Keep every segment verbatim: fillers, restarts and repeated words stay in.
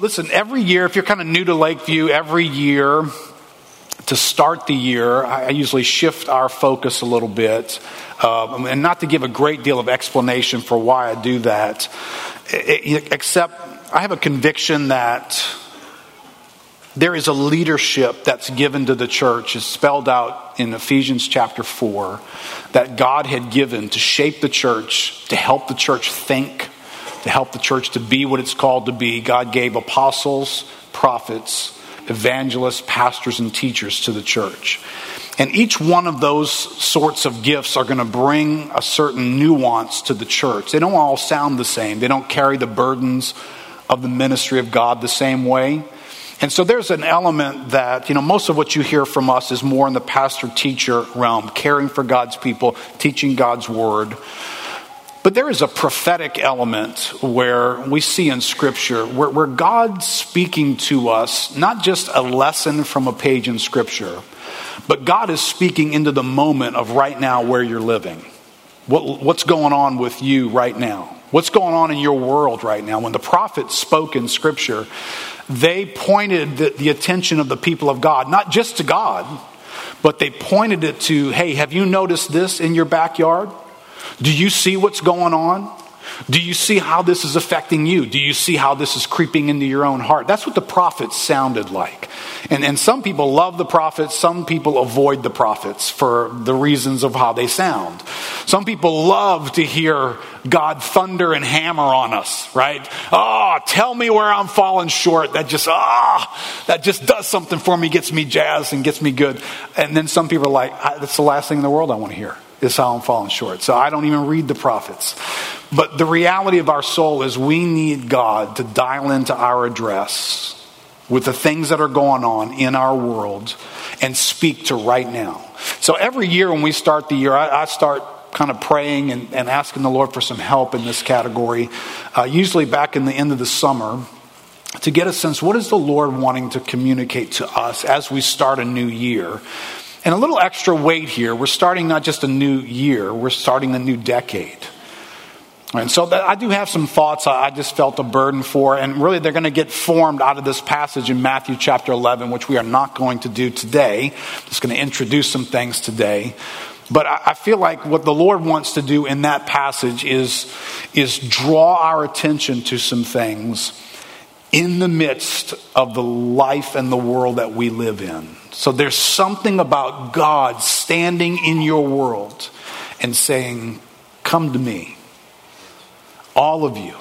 listen, every year, if you're kind of new to Lakeview, every year to start the year, I usually shift our focus a little bit. Um, and not to give a great deal of explanation for why I do that, it, except I have a conviction that there is a leadership that's given to the church. It's spelled out in Ephesians chapter four, that God had given to shape the church, to help the church think, to help the church to be what it's called to be. God gave apostles, prophets, evangelists, pastors, and teachers to the church. And each one of those sorts of gifts are going to bring a certain nuance to the church. They don't all sound the same. They don't carry the burdens of the ministry of God the same way. And so there's an element that, you know, most of what you hear from us is more in the pastor-teacher realm, caring for God's people, teaching God's word. But there is a prophetic element where we see in Scripture where, where God's speaking to us, not just a lesson from a page in Scripture, but God is speaking into the moment of right now where you're living. What, what's going on with you right now? What's going on in your world right now? When the prophets spoke in Scripture, they pointed the, the attention of the people of God, not just to God, but they pointed it to, hey, have you noticed this in your backyard? Do you see what's going on? Do you see how this is affecting you? Do you see how this is creeping into your own heart? That's what the prophets sounded like. And, and some people love the prophets. Some people avoid the prophets for the reasons of how they sound. Some people love to hear God thunder and hammer on us, right? Oh, tell me where I'm falling short. That just, ah, oh, that just does something for me, gets me jazzed and gets me good. And then some people are like, that's the last thing in the world I want to hear. Is how I'm falling short. So I don't even read the prophets. But the reality of our soul is we need God to dial into our address with the things that are going on in our world and speak to right now. So every year when we start the year, I, I start kind of praying and, and asking the Lord for some help in this category, uh, usually back in the end of the summer, to get a sense, what is the Lord wanting to communicate to us as we start a new year? And a little extra weight here. We're starting not just a new year, we're starting a new decade. And so that, I do have some thoughts I just felt a burden for, and really they're going to get formed out of this passage in Matthew chapter eleven, which we are not going to do today. I'm just going to introduce some things today. But I, I feel like what the Lord wants to do in that passage is, is draw our attention to some things in the midst of the life and the world that we live in. So there's something about God standing in your world and saying, come to me, all of you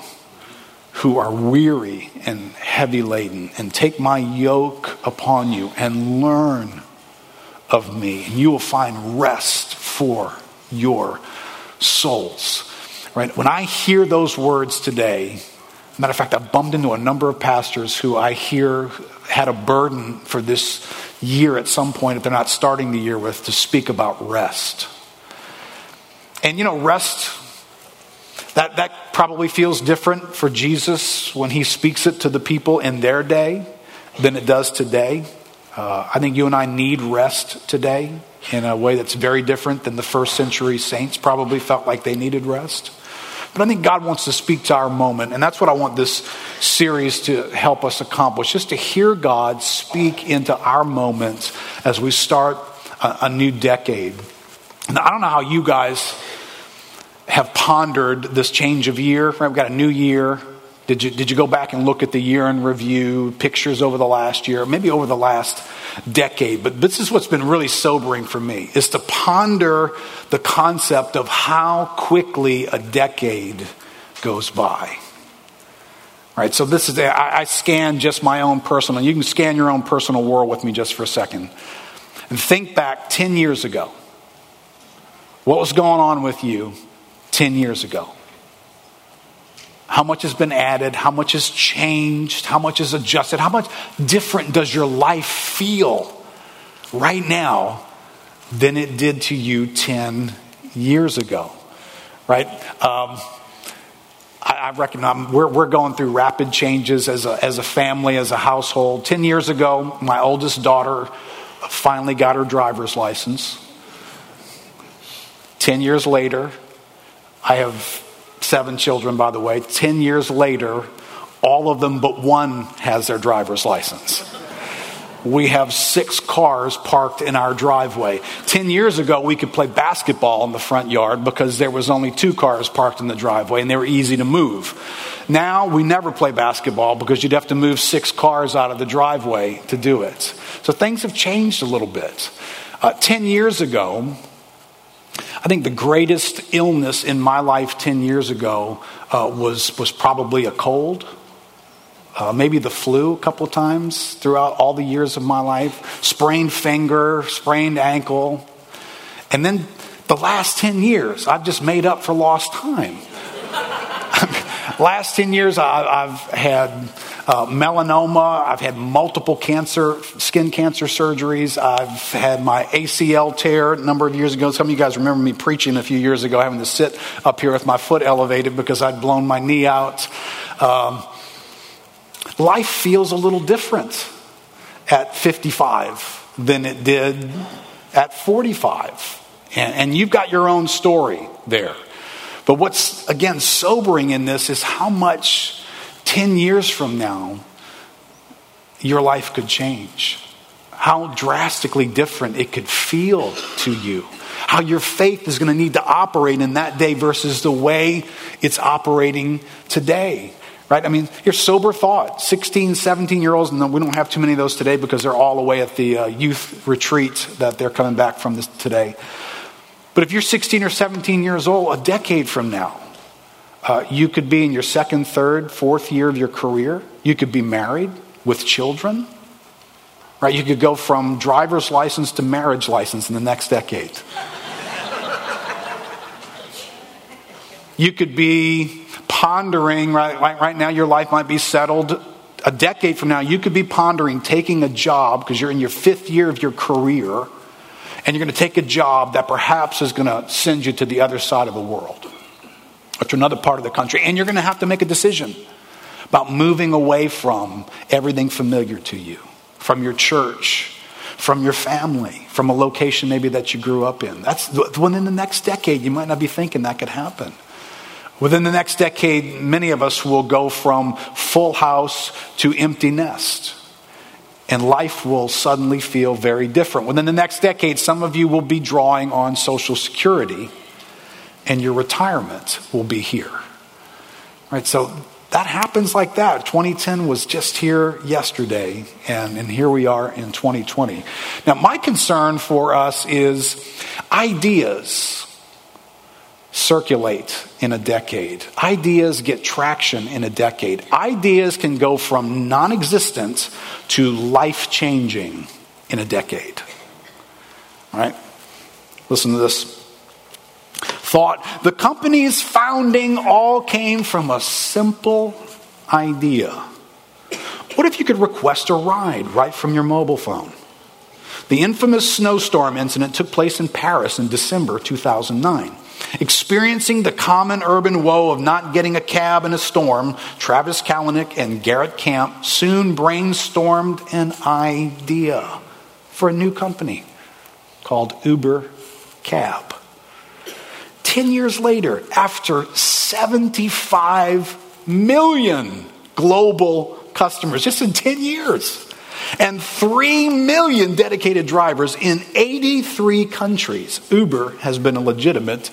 who are weary and heavy laden, and take my yoke upon you and learn of me, and you will find rest for your souls. Right? When I hear those words today, matter of fact, I bumped into a number of pastors who I hear had a burden for this year at some point, if they're not starting the year with, to speak about rest. And you know, rest, that, that probably feels different for Jesus when he speaks it to the people in their day than it does today. Uh, I think you and I need rest today in a way that's very different than the first century saints probably felt like they needed rest. But I think God wants to speak to our moment, and that's what I want this series to help us accomplish, just to hear God speak into our moment as we start a, a new decade. Now, I don't know how you guys have pondered this change of year, right? We've got a new year. Did you, did you go back and look at the year in review, pictures over the last year, maybe over the last decade? But this is what's been really sobering for me, is to ponder the concept of how quickly a decade goes by. All right, so this is, I, I scan just my own personal, you can scan your own personal world with me just for a second. And think back ten years ago. What was going on with you ten years ago? How much has been added? How much has changed? How much is adjusted? How much different does your life feel right now than it did to you ten years ago, right? Um, I, I recognize we're, we're going through rapid changes as a, as a family, as a household. ten years ago, my oldest daughter finally got her driver's license. ten years later, I have seven children, by the way. Ten years later, All of them but one has their driver's license. We have six cars parked in our driveway. Ten years ago, we could play basketball in the front yard because there was only two cars parked in the driveway and they were easy to move. Now, we never play basketball because you'd have to move six cars out of the driveway to do it. So things have changed a little bit. Uh, ten years ago, I think the greatest illness in my life ten years ago uh, was, was probably a cold. Uh, maybe the flu a couple of times throughout all the years of my life. Sprained finger, sprained ankle. And then the last ten years, I've just made up for lost time. Last ten years, I, I've had uh, melanoma. I've had multiple cancer, skin cancer surgeries. I've had my A C L tear a number of years ago. Some of you guys remember me preaching a few years ago, having to sit up here with my foot elevated because I'd blown my knee out. Um, Life feels a little different at fifty-five than it did at forty-five. And, and you've got your own story there. But what's, again, sobering in this is how much ten years from now your life could change. How drastically different it could feel to you. How your faith is going to need to operate in that day versus the way it's operating today. Right? I mean, your sober thought, sixteen, seventeen-year-olds, and we don't have too many of those today because they're all away at the uh, youth retreat that they're coming back from this today. But if you're sixteen or seventeen years old, a decade from now, uh, you could be in your second, third, fourth year of your career. You could be married with children. Right? You could go from driver's license to marriage license in the next decade. You could be pondering, right, right, right now your life might be settled. A decade from now, you could be pondering taking a job because you're in your fifth year of your career and you're going to take a job that perhaps is going to send you to the other side of the world or to another part of the country. And you're going to have to make a decision about moving away from everything familiar to you, from your church, from your family, from a location maybe that you grew up in. That's within the next decade, you might not be thinking that could happen. Within the next decade, many of us will go from full house to empty nest. And life will suddenly feel very different. Within the next decade, some of you will be drawing on Social Security and your retirement will be here. Right? So that happens like that. twenty ten was just here yesterday, and, and here we are in twenty twenty. Now, my concern for us is ideas circulate in a decade. Ideas get traction in a decade. Ideas can go from non-existent to life-changing in a decade. All right? Listen to this thought. The company's founding all came from a simple idea. What if you could request a ride right from your mobile phone? The infamous snowstorm incident took place in Paris in December two thousand nine. Experiencing the common urban woe of not getting a cab in a storm, Travis Kalanick and Garrett Camp soon brainstormed an idea for a new company called Uber Cab. Ten years later, after seventy-five million global customers, just in ten years, and three million dedicated drivers in eighty-three countries, Uber has been a legitimate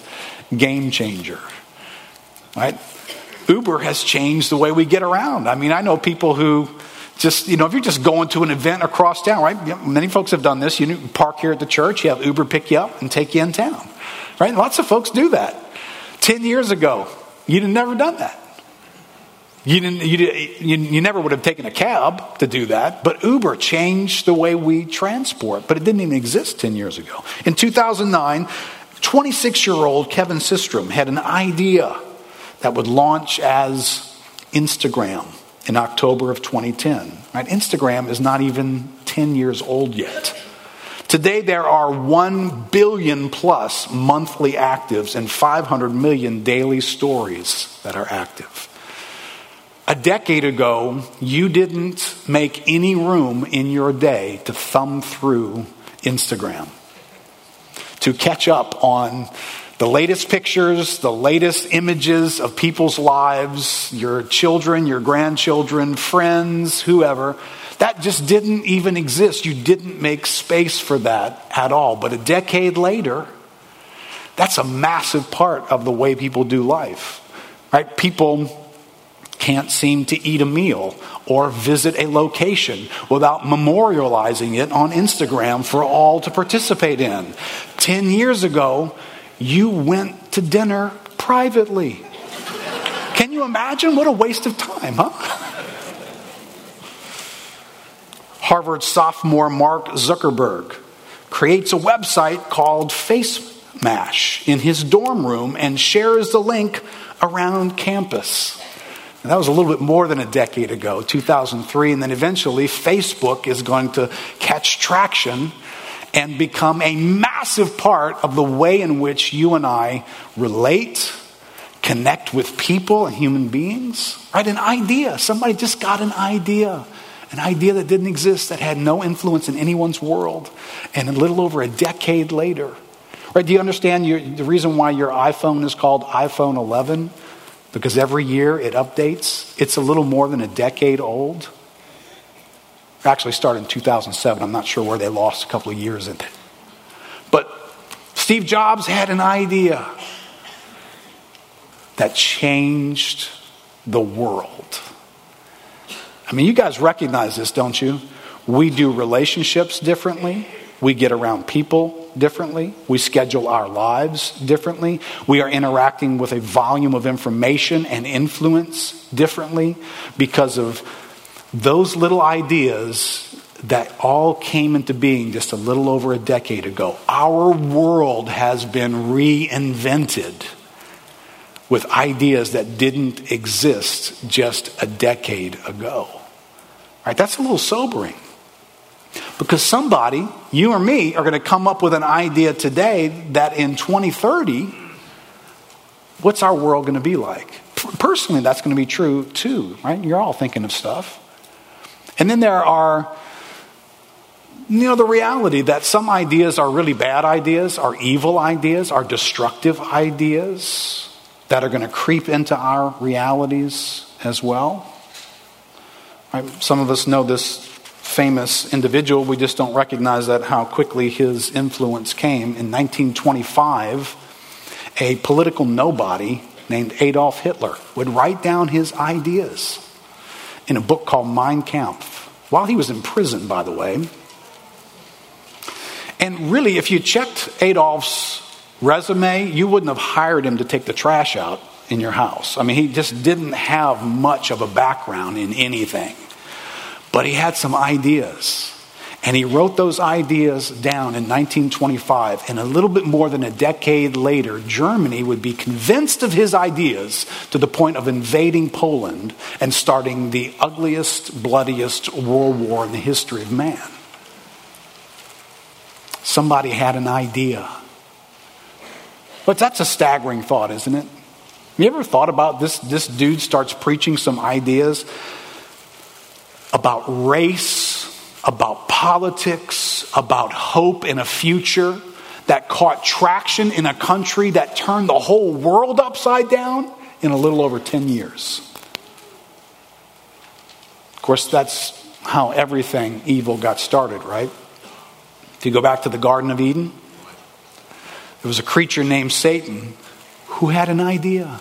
game changer. Right? Uber has changed the way we get around. I mean, I know people who just, you know, if you're just going to an event across town, right? Many folks have done this. You park here at the church, you have Uber pick you up and take you in town. Right? And lots of folks do that. Ten years ago, you'd have never done that. You, didn't, you, you, you never would have taken a cab to do that, but Uber changed the way we transport, but it didn't even exist ten years ago. In two thousand nine, twenty-six-year-old Kevin Systrom had an idea that would launch as Instagram in October of twenty ten. Right? Instagram is not even ten years old yet. Today, there are one billion plus monthly actives and five hundred million daily stories that are active. A decade ago, you didn't make any room in your day to thumb through Instagram, to catch up on The latest pictures, the latest images of people's lives, your children, your grandchildren, friends, whoever, that just didn't even exist. You didn't make space for that at all. But a decade later, that's a massive part of the way people do life, right? People can't seem to eat a meal or visit a location without memorializing it on Instagram for all to participate in. Ten years ago, you went to dinner privately. Can you imagine? What a waste of time, huh? Harvard sophomore Mark Zuckerberg creates a website called FaceMash in his dorm room and shares the link around campus. And that was a little bit more than a decade ago, two thousand three, and then eventually Facebook is going to catch traction and become a massive part of the way in which you and I relate, connect with people and human beings. Right? An idea. Somebody just got an idea. An idea that didn't exist, that had no influence in anyone's world. And a little over a decade later. Right? Do you understand your, the reason why your iPhone is called iPhone eleven? Because every year it updates. It's a little more than a decade old. Actually started in two thousand seven. I'm not sure where they lost a couple of years in it. But Steve Jobs had an idea that changed the world. I mean, you guys recognize this, don't you? We do relationships differently. We get around people differently. We schedule our lives differently. We are interacting with a volume of information and influence differently because of those little ideas that all came into being just a little over a decade ago. Our world has been reinvented with ideas that didn't exist just a decade ago. Right? That's a little sobering. Because somebody, you or me, are going to come up with an idea today that in twenty thirty, what's our world going to be like? Personally, that's going to be true too, right? You're all thinking of stuff. And then there are, you know, the reality that some ideas are really bad ideas, are evil ideas, are destructive ideas that are going to creep into our realities as well. Right? Some of us know this famous individual. We just don't recognize that how quickly his influence came. In nineteen twenty-five, a political nobody named Adolf Hitler would write down his ideas in a book called Mein Kampf, while he was in prison, by the way. And really, if you checked Adolf's resume, you wouldn't have hired him to take the trash out in your house. I mean, he just didn't have much of a background in anything. But he had some ideas. And he wrote those ideas down in nineteen twenty-five. And a little bit more than a decade later, Germany would be convinced of his ideas to the point of invading Poland and starting the ugliest, bloodiest world war in the history of man. Somebody had an idea. But that's a staggering thought, isn't it? You ever thought about this? This dude starts preaching some ideas about race, about politics, about hope in a future that caught traction in a country that turned the whole world upside down in a little over ten years. Of course, that's how everything evil got started, right? If you go back to the Garden of Eden, there was a creature named Satan who had an idea.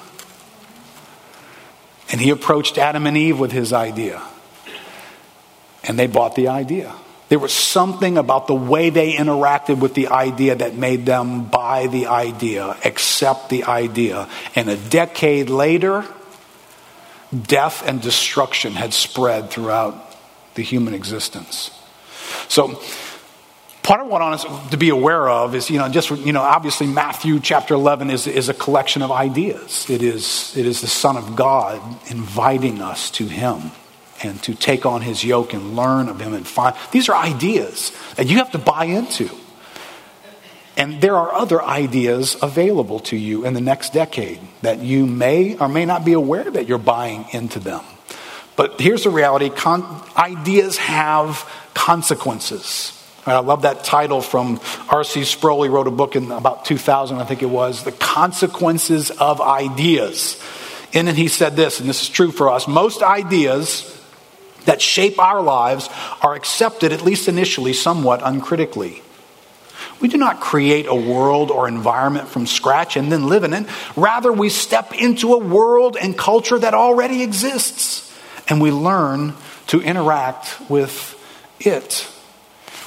And he approached Adam and Eve with his idea. And they bought the idea. There was something about the way they interacted with the idea that made them buy the idea, accept the idea. And a decade later, death and destruction had spread throughout the human existence. So part of what I want us to be aware of is, you know, just, you know, obviously Matthew chapter eleven is, is a collection of ideas. It is, it is the Son of God inviting us to him, and to take on his yoke and learn of him and find. These are ideas that you have to buy into. And there are other ideas available to you in the next decade that you may or may not be aware that you're buying into them. But here's the reality. Con- ideas have consequences. I love that title from R C Sproul. He wrote a book in about two thousand, I think it was, The Consequences of Ideas. And then he said this, and this is true for us. Most ideas that shape our lives are accepted, at least initially, somewhat uncritically. We do not create a world or environment from scratch and then live in it. Rather, we step into a world and culture that already exists, and we learn to interact with it.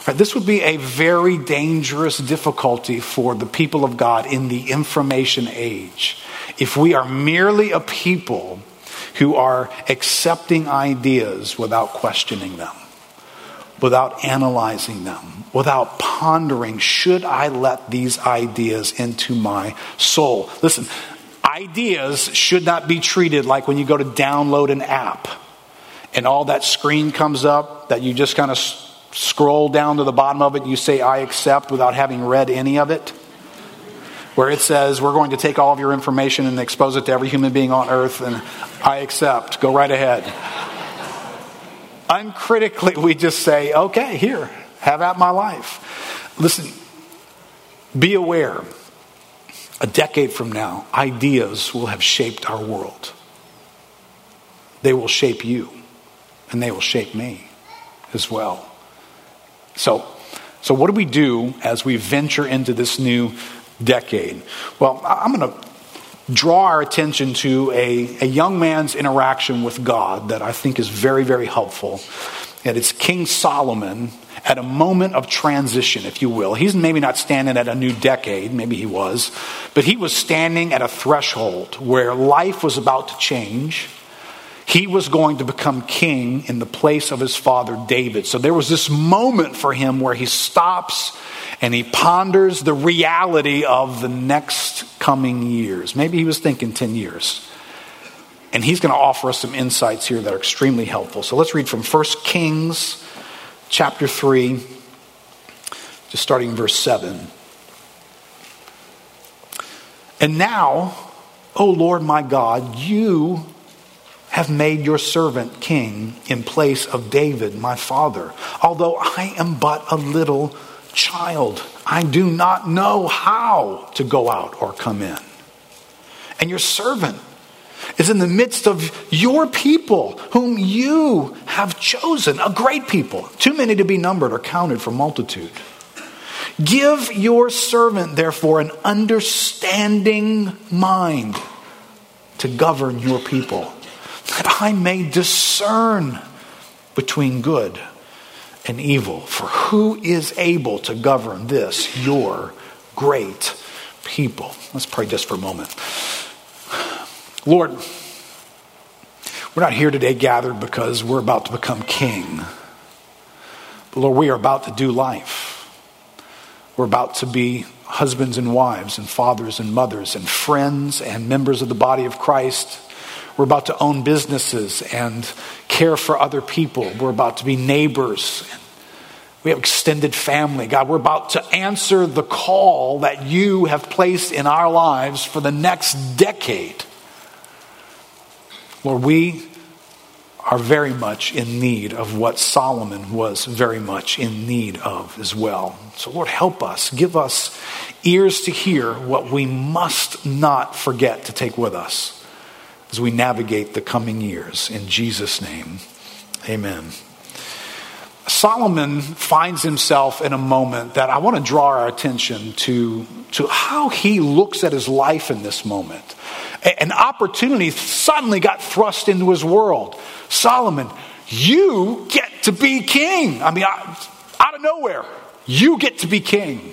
Right, this would be a very dangerous difficulty for the people of God in the information age. If we are merely a people who are accepting ideas without questioning them, without analyzing them, without pondering, should I let these ideas into my soul? Listen, ideas should not be treated like when you go to download an app and all that screen comes up that you just kind of s- scroll down to the bottom of it and you say, I accept, without having read any of it. Where it says, we're going to take all of your information and expose it to every human being on earth, and I accept, go right ahead. Uncritically, we just say, okay, here, have at my life. Listen, be aware, a decade from now, ideas will have shaped our world. They will shape you, and they will shape me as well. So, so what do we do as we venture into this new decade? Well, I'm going to draw our attention to a, a young man's interaction with God that I think is very, very helpful. And it's King Solomon at a moment of transition, if you will. He's maybe not standing at a new decade, maybe he was, but he was standing at a threshold where life was about to change. He was going to become king in the place of his father David. So there was this moment for him where he stops and he ponders the reality of the next coming years. Maybe he was thinking ten years. And he's going to offer us some insights here that are extremely helpful. So let's read from First Kings chapter three, just starting in verse seven. And now, O Lord my God, you have made your servant king in place of David, my father. Although I am but a little child, I do not know how to go out or come in. And your servant is in the midst of your people, whom you have chosen, a great people, too many to be numbered or counted for multitude. Give your servant, therefore, an understanding mind to govern your people, that I may discern between good and evil. For who is able to govern this, your great people? Let's pray just for a moment. Lord, we're not here today gathered because we're about to become king. But Lord, we are about to do life. We're about to be husbands and wives and fathers and mothers and friends and members of the body of Christ. We're about to own businesses and care for other people. We're about to be neighbors. We have extended family. God, we're about to answer the call that you have placed in our lives for the next decade. Lord, we are very much in need of what Solomon was very much in need of as well. So Lord, help us. Give us ears to hear what we must not forget to take with us as we navigate the coming years. In Jesus' name, amen. Solomon finds himself in a moment that I want to draw our attention to, to how he looks at his life in this moment. An opportunity suddenly got thrust into his world. Solomon, you get to be king. I mean, out of nowhere, you get to be king.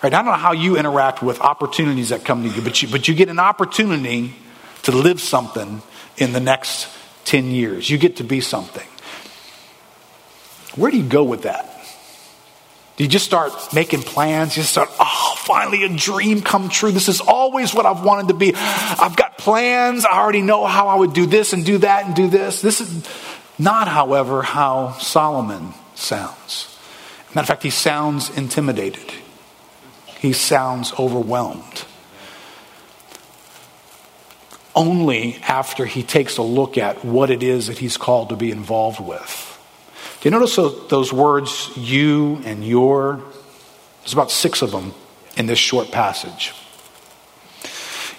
Right? I don't know how you interact with opportunities that come to you, but you, but you get an opportunity to live something in the next ten years. You get to be something. Where do you go with that? Do you just start making plans? You just start, oh, finally a dream come true. This is always what I've wanted to be. I've got plans. I already know how I would do this and do that and do this. This is not, however, how Solomon sounds. Matter of fact, he sounds intimidated. He sounds overwhelmed. Only after he takes a look at what it is that he's called to be involved with. Do you notice those words, you and your? There's about six of them in this short passage.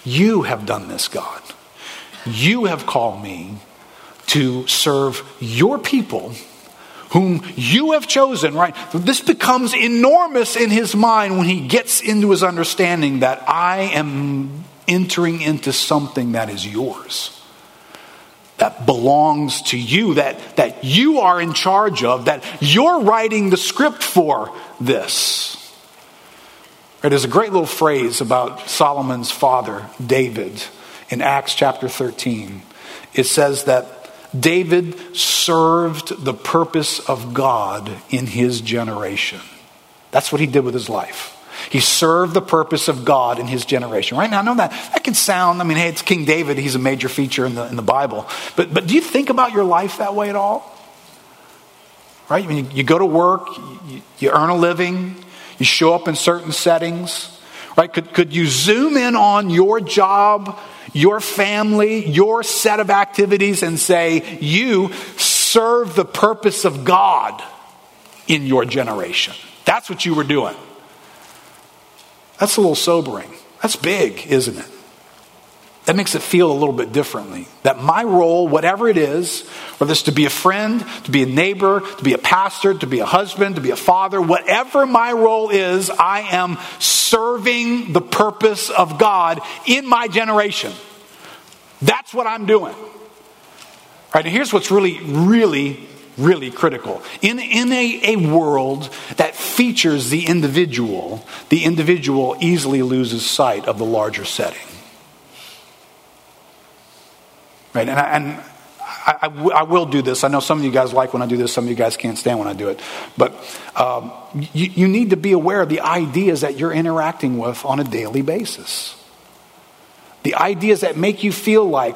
You have done this, God. You have called me to serve your people whom you have chosen, right? This becomes enormous in his mind when he gets into his understanding that I am entering into something that is yours, that belongs to you, that, that you are in charge of, that you're writing the script for this. Right, there's a great little phrase about Solomon's father, David, in Acts chapter thirteen. It says that David served the purpose of God in his generation. That's what he did with his life. He served the purpose of God in his generation. Right now, I know that that can sound, I mean, hey, it's King David. He's a major feature in the in the Bible. But but do you think about your life that way at all? Right? I mean, you, you go to work, you, you earn a living, you show up in certain settings. Right? Could could you zoom in on your job, your family, your set of activities and say, you serve the purpose of God in your generation? That's what you were doing. That's a little sobering. That's big, isn't it? That makes it feel a little bit differently. That my role, whatever it is, whether it's to be a friend, to be a neighbor, to be a pastor, to be a husband, to be a father, whatever my role is, I am serving the purpose of God in my generation. That's what I'm doing. All right, and here's what's really, really, really critical. In, in a, a world that features the individual, the individual easily loses sight of the larger setting. Right, and I, and I, I, w- I will do this. I know some of you guys like when I do this. Some of you guys can't stand when I do it. But um, you, you need to be aware of the ideas that you're interacting with on a daily basis. The ideas that make you feel like,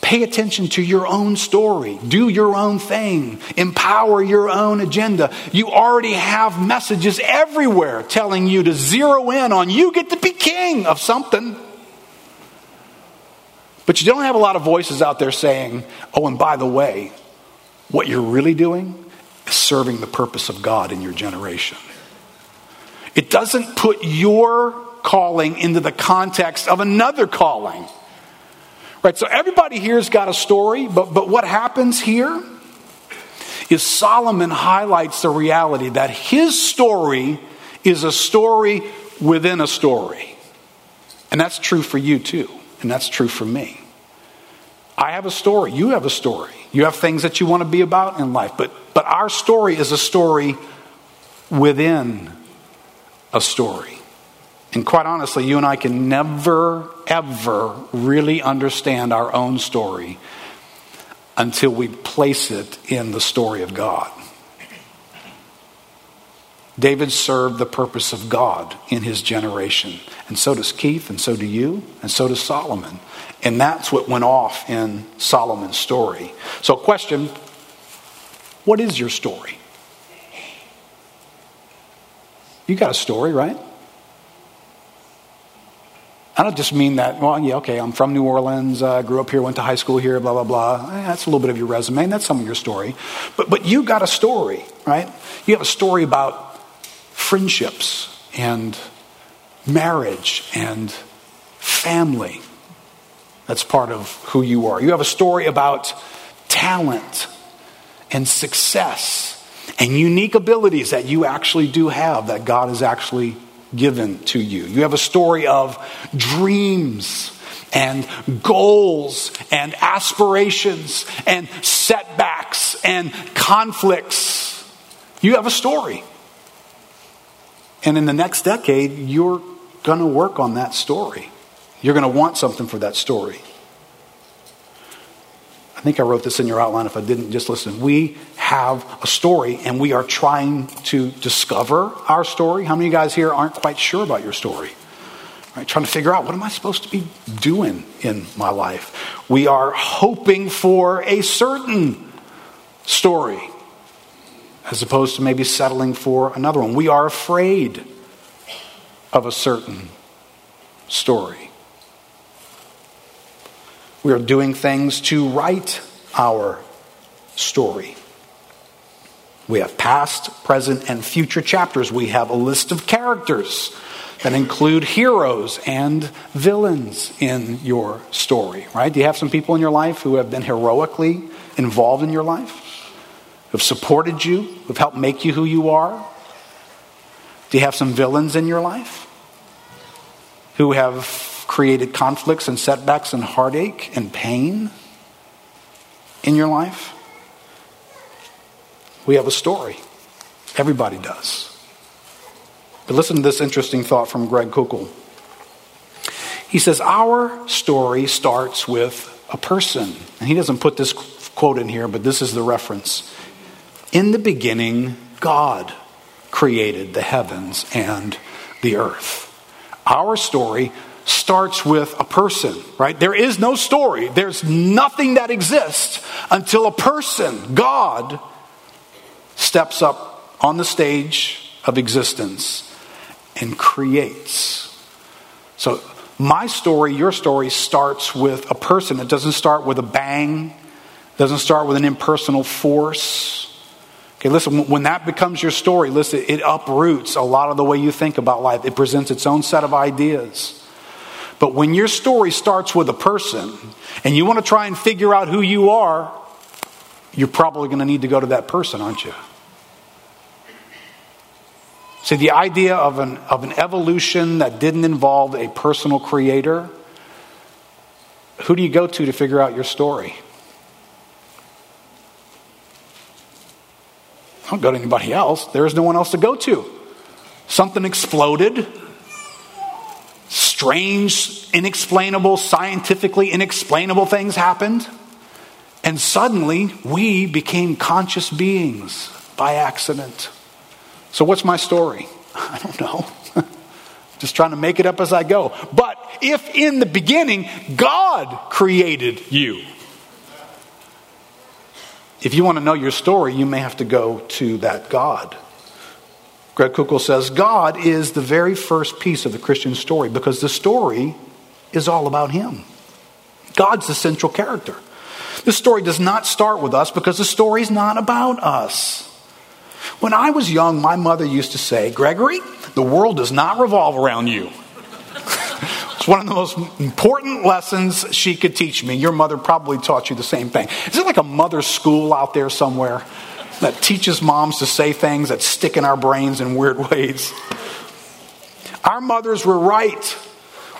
pay attention to your own story. Do your own thing. Empower your own agenda. You already have messages everywhere telling you to zero in on you get to be king of something. But you don't have a lot of voices out there saying, oh, and by the way, what you're really doing is serving the purpose of God in your generation. It doesn't put your calling into the context of another calling. Right? So everybody here's got a story, but, but what happens here is Solomon highlights the reality that his story is a story within a story. And that's true for you too. And that's true for me. I have a story. You have a story. You have things that you want to be about in life. But but our story is a story within a story. And quite honestly, you and I can never, ever really understand our own story until we place it in the story of God. David served the purpose of God in his generation. And so does Keith, and so do you, and so does Solomon. And that's what went off in Solomon's story. So question, what is your story? You got a story, right? I don't just mean that, well, yeah, okay, I'm from New Orleans, uh, grew up here, went to high school here, blah, blah, blah. That's a little bit of your resume, and that's some of your story. But, but you got a story, right? You have a story about friendships and marriage and family. That's part of who you are. You have a story about talent and success and unique abilities that you actually do have that God has actually given to you. You have a story of dreams and goals and aspirations and setbacks and conflicts. You have a story. And in the next decade, you're going to work on that story. You're going to want something for that story. I think I wrote this in your outline. If I didn't, just listen. We have a story, and we are trying to discover our story. How many of you guys here aren't quite sure about your story? Right, trying to figure out, what am I supposed to be doing in my life? We are hoping for a certain story, as opposed to maybe settling for another one. We are afraid of a certain story. We are doing things to write our story. We have past, present, and future chapters. We have a list of characters that include heroes and villains in your story, right? Do you have some people in your life who have been heroically involved in your life, who have supported you, who have helped make you who you are? Do you have some villains in your life who have created conflicts and setbacks and heartache and pain in your life? We have a story. Everybody does. But listen to this interesting thought from Greg Koukl. He says, our story starts with a person. And he doesn't put this quote in here, but this is the reference. In the beginning, God created the heavens and the earth. Our story starts with a person, right? There is no story. There's nothing that exists until a person, God, steps up on the stage of existence and creates. So my story, your story, starts with a person. It doesn't start with a bang. It doesn't start with an impersonal force. Okay, listen, when that becomes your story, listen, it uproots a lot of the way you think about life. It presents its own set of ideas. But when your story starts with a person and you want to try and figure out who you are, you're probably going to need to go to that person, aren't you? See, the idea of an of an evolution that didn't involve a personal creator, who do you go to to figure out your story? I don't go to anybody else. There is no one else to go to. Something exploded. Strange, inexplainable, scientifically inexplainable things happened. And suddenly, we became conscious beings by accident. So what's my story? I don't know. Just trying to make it up as I go. But if in the beginning, God created you. If you want to know your story, you may have to go to that God. Greg Koukl says, God is the very first piece of the Christian story because the story is all about him. God's the central character. The story does not start with us because the story is not about us. When I was young, my mother used to say, Gregory, the world does not revolve around you. It's one of the most important lessons she could teach me. Your mother probably taught you the same thing. Is there like a mother's school out there somewhere that teaches moms to say things that stick in our brains in weird ways? Our mothers were right.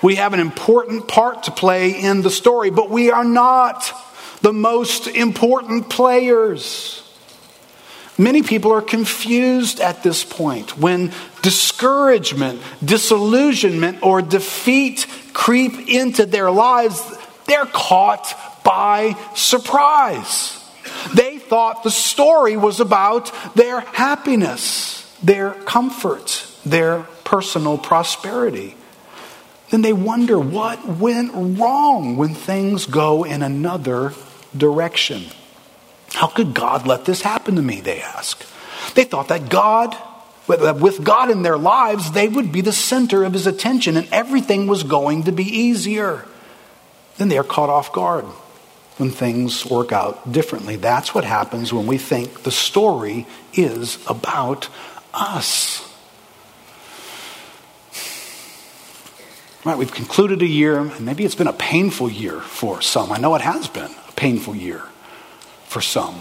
We have an important part to play in the story, but we are not the most important players. Many people are confused at this point when discouragement, disillusionment, or defeat creep into their lives. They're caught by surprise. They thought the story was about their happiness, their comfort, their personal prosperity. Then they wonder what went wrong when things go in another direction. How could God let this happen to me, they ask. They thought that God, with God in their lives, they would be the center of his attention and everything was going to be easier. Then they are caught off guard when things work out differently. That's what happens when we think the story is about us. Right, we've concluded a year, and maybe it's been a painful year for some. I know it has been a painful year for some.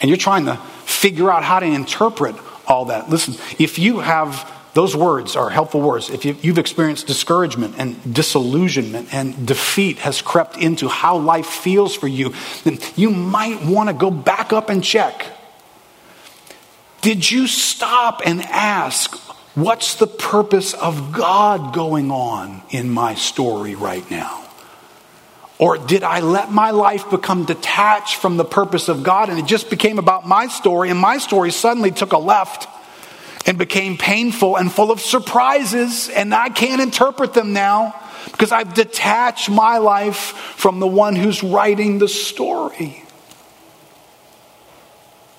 And you're trying to figure out how to interpret all that. Listen, if you have, those words are helpful words. If you've experienced discouragement and disillusionment and defeat has crept into how life feels for you, then you might want to go back up and check. Did you stop and ask, what's the purpose of God going on in my story right now? Or did I let my life become detached from the purpose of God and it just became about my story, and my story suddenly took a left and became painful and full of surprises, and I can't interpret them now because I've detached my life from the one who's writing the story?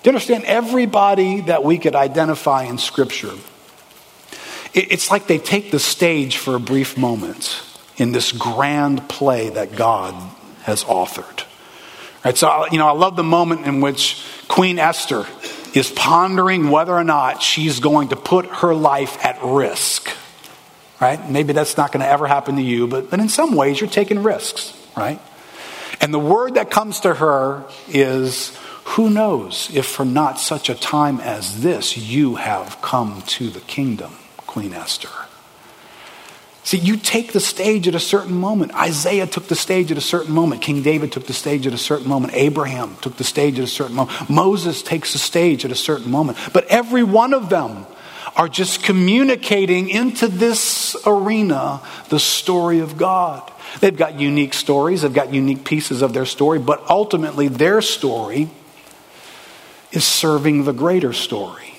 Do you understand? Everybody that we could identify in Scripture, it's like they take the stage for a brief moment in this grand play that God has authored. Right, so, you know, I love the moment in which Queen Esther is pondering whether or not she's going to put her life at risk, right? Maybe that's not going to ever happen to you, but, but in some ways you're taking risks, right? And the word that comes to her is, who knows if for not such a time as this you have come to the kingdom, Queen Esther. See, you take the stage at a certain moment. Isaiah took the stage at a certain moment. King David took the stage at a certain moment. Abraham took the stage at a certain moment. Moses takes the stage at a certain moment. But every one of them are just communicating into this arena the story of God. They've got unique stories. They've got unique pieces of their story. But ultimately, their story is serving the greater story.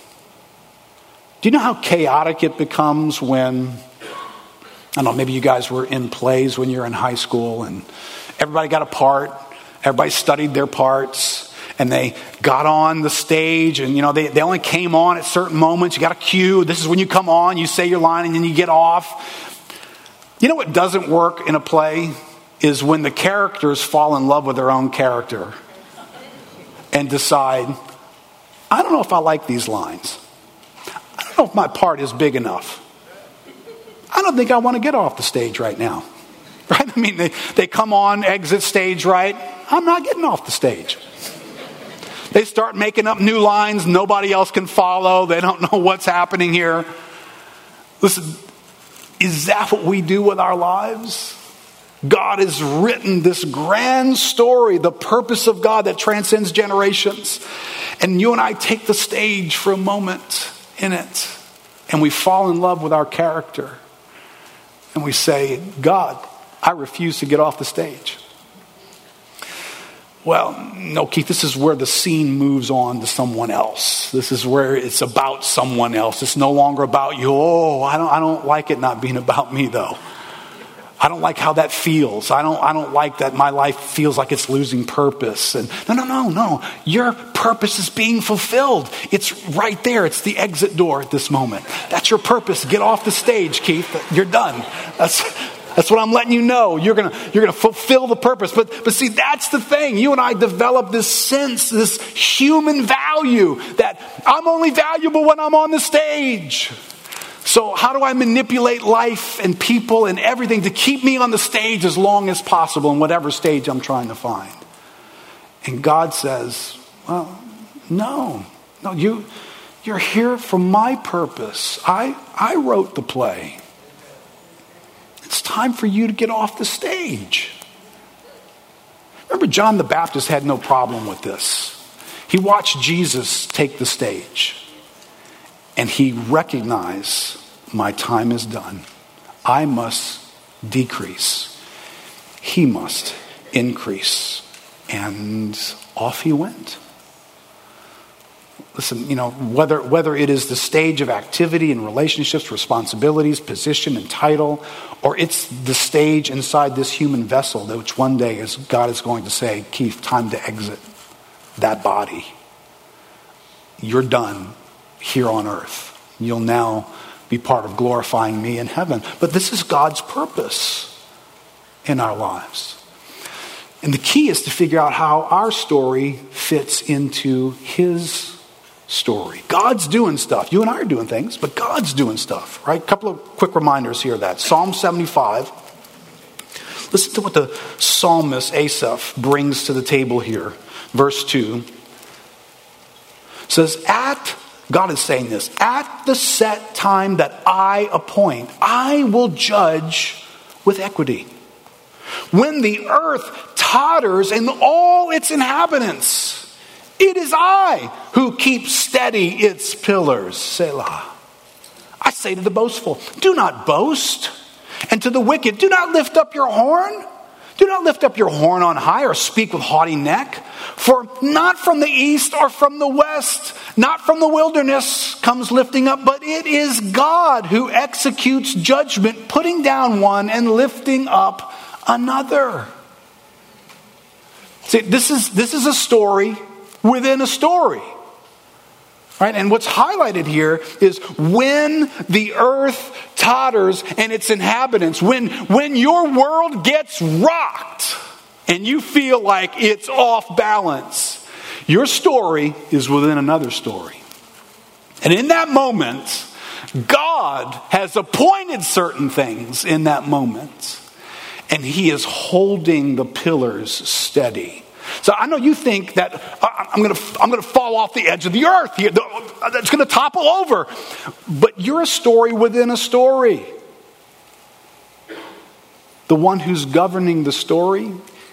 Do you know how chaotic it becomes when... I don't know, maybe you guys were in plays when you were in high school and everybody got a part, everybody studied their parts, and they got on the stage and, you know, they, they only came on at certain moments. You got a cue. This is when you come on, you say your line, and then you get off. You know what doesn't work in a play is when the characters fall in love with their own character and decide, I don't know if I like these lines. I don't know if my part is big enough. I don't think I want to get off the stage right now. Right? I mean, they, they come on, exit stage right. I'm not getting off the stage. They start making up new lines. Nobody else can follow. They don't know what's happening here. Listen, is that what we do with our lives? God has written this grand story, the purpose of God that transcends generations. And you and I take the stage for a moment in it. And we fall in love with our character. And we say, God, I refuse to get off the stage. Well, no, Keith, this is where the scene moves on to someone else. This is where it's about someone else. It's no longer about you. Oh, I don't I don't like it not being about me, though. I don't like how that feels. I don't I don't like that my life feels like it's losing purpose. And no, no, no, no. Your purpose is being fulfilled. It's right there. It's the exit door at this moment. That's your purpose. Get off the stage, Keith. You're done. That's that's what I'm letting you know. You're gonna you're gonna fulfill the purpose. But but see, that's the thing. You and I develop this sense, this human value that I'm only valuable when I'm on the stage. So how do I manipulate life and people and everything to keep me on the stage as long as possible in whatever stage I'm trying to find? And God says, well, no, no, you, you're here for my purpose. I, I wrote the play. It's time for you to get off the stage. Remember, John the Baptist had no problem with this. He watched Jesus take the stage. And he recognized, my time is done. I must decrease. He must increase. And off he went. Listen, you know, whether whether it is the stage of activity and relationships, responsibilities, position and title, or it's the stage inside this human vessel that which one day is God is going to say, Keith, time to exit that body. You're done. Here on earth. You'll now be part of glorifying me in heaven. But this is God's purpose in our lives. And the key is to figure out how our story fits into his story. God's doing stuff. You and I are doing things, but God's doing stuff, right? A couple of quick reminders here of that. Psalm seventy-five. Listen to what the psalmist Asaph brings to the table here. Verse two says, at God is saying this, at the set time that I appoint, I will judge with equity. When the earth totters and all its inhabitants, it is I who keep steady its pillars. Selah. I say to the boastful, do not boast. And to the wicked, do not lift up your horn. Do not lift up your horn on high or speak with haughty neck. For not from the east or from the west, not from the wilderness comes lifting up, but it is God who executes judgment, putting down one and lifting up another. See, this is, this is a story within a story. Right? And what's highlighted here is when the earth totters and its inhabitants, when, when your world gets rocked and you feel like it's off balance, Your story is within another story. And in that moment, God has appointed certain things in that moment. And he is holding the pillars steady. So I know you think that I'm going to I'm going to fall off the edge of the earth. It's going to topple over. But you're a story within a story. The one who's governing the story,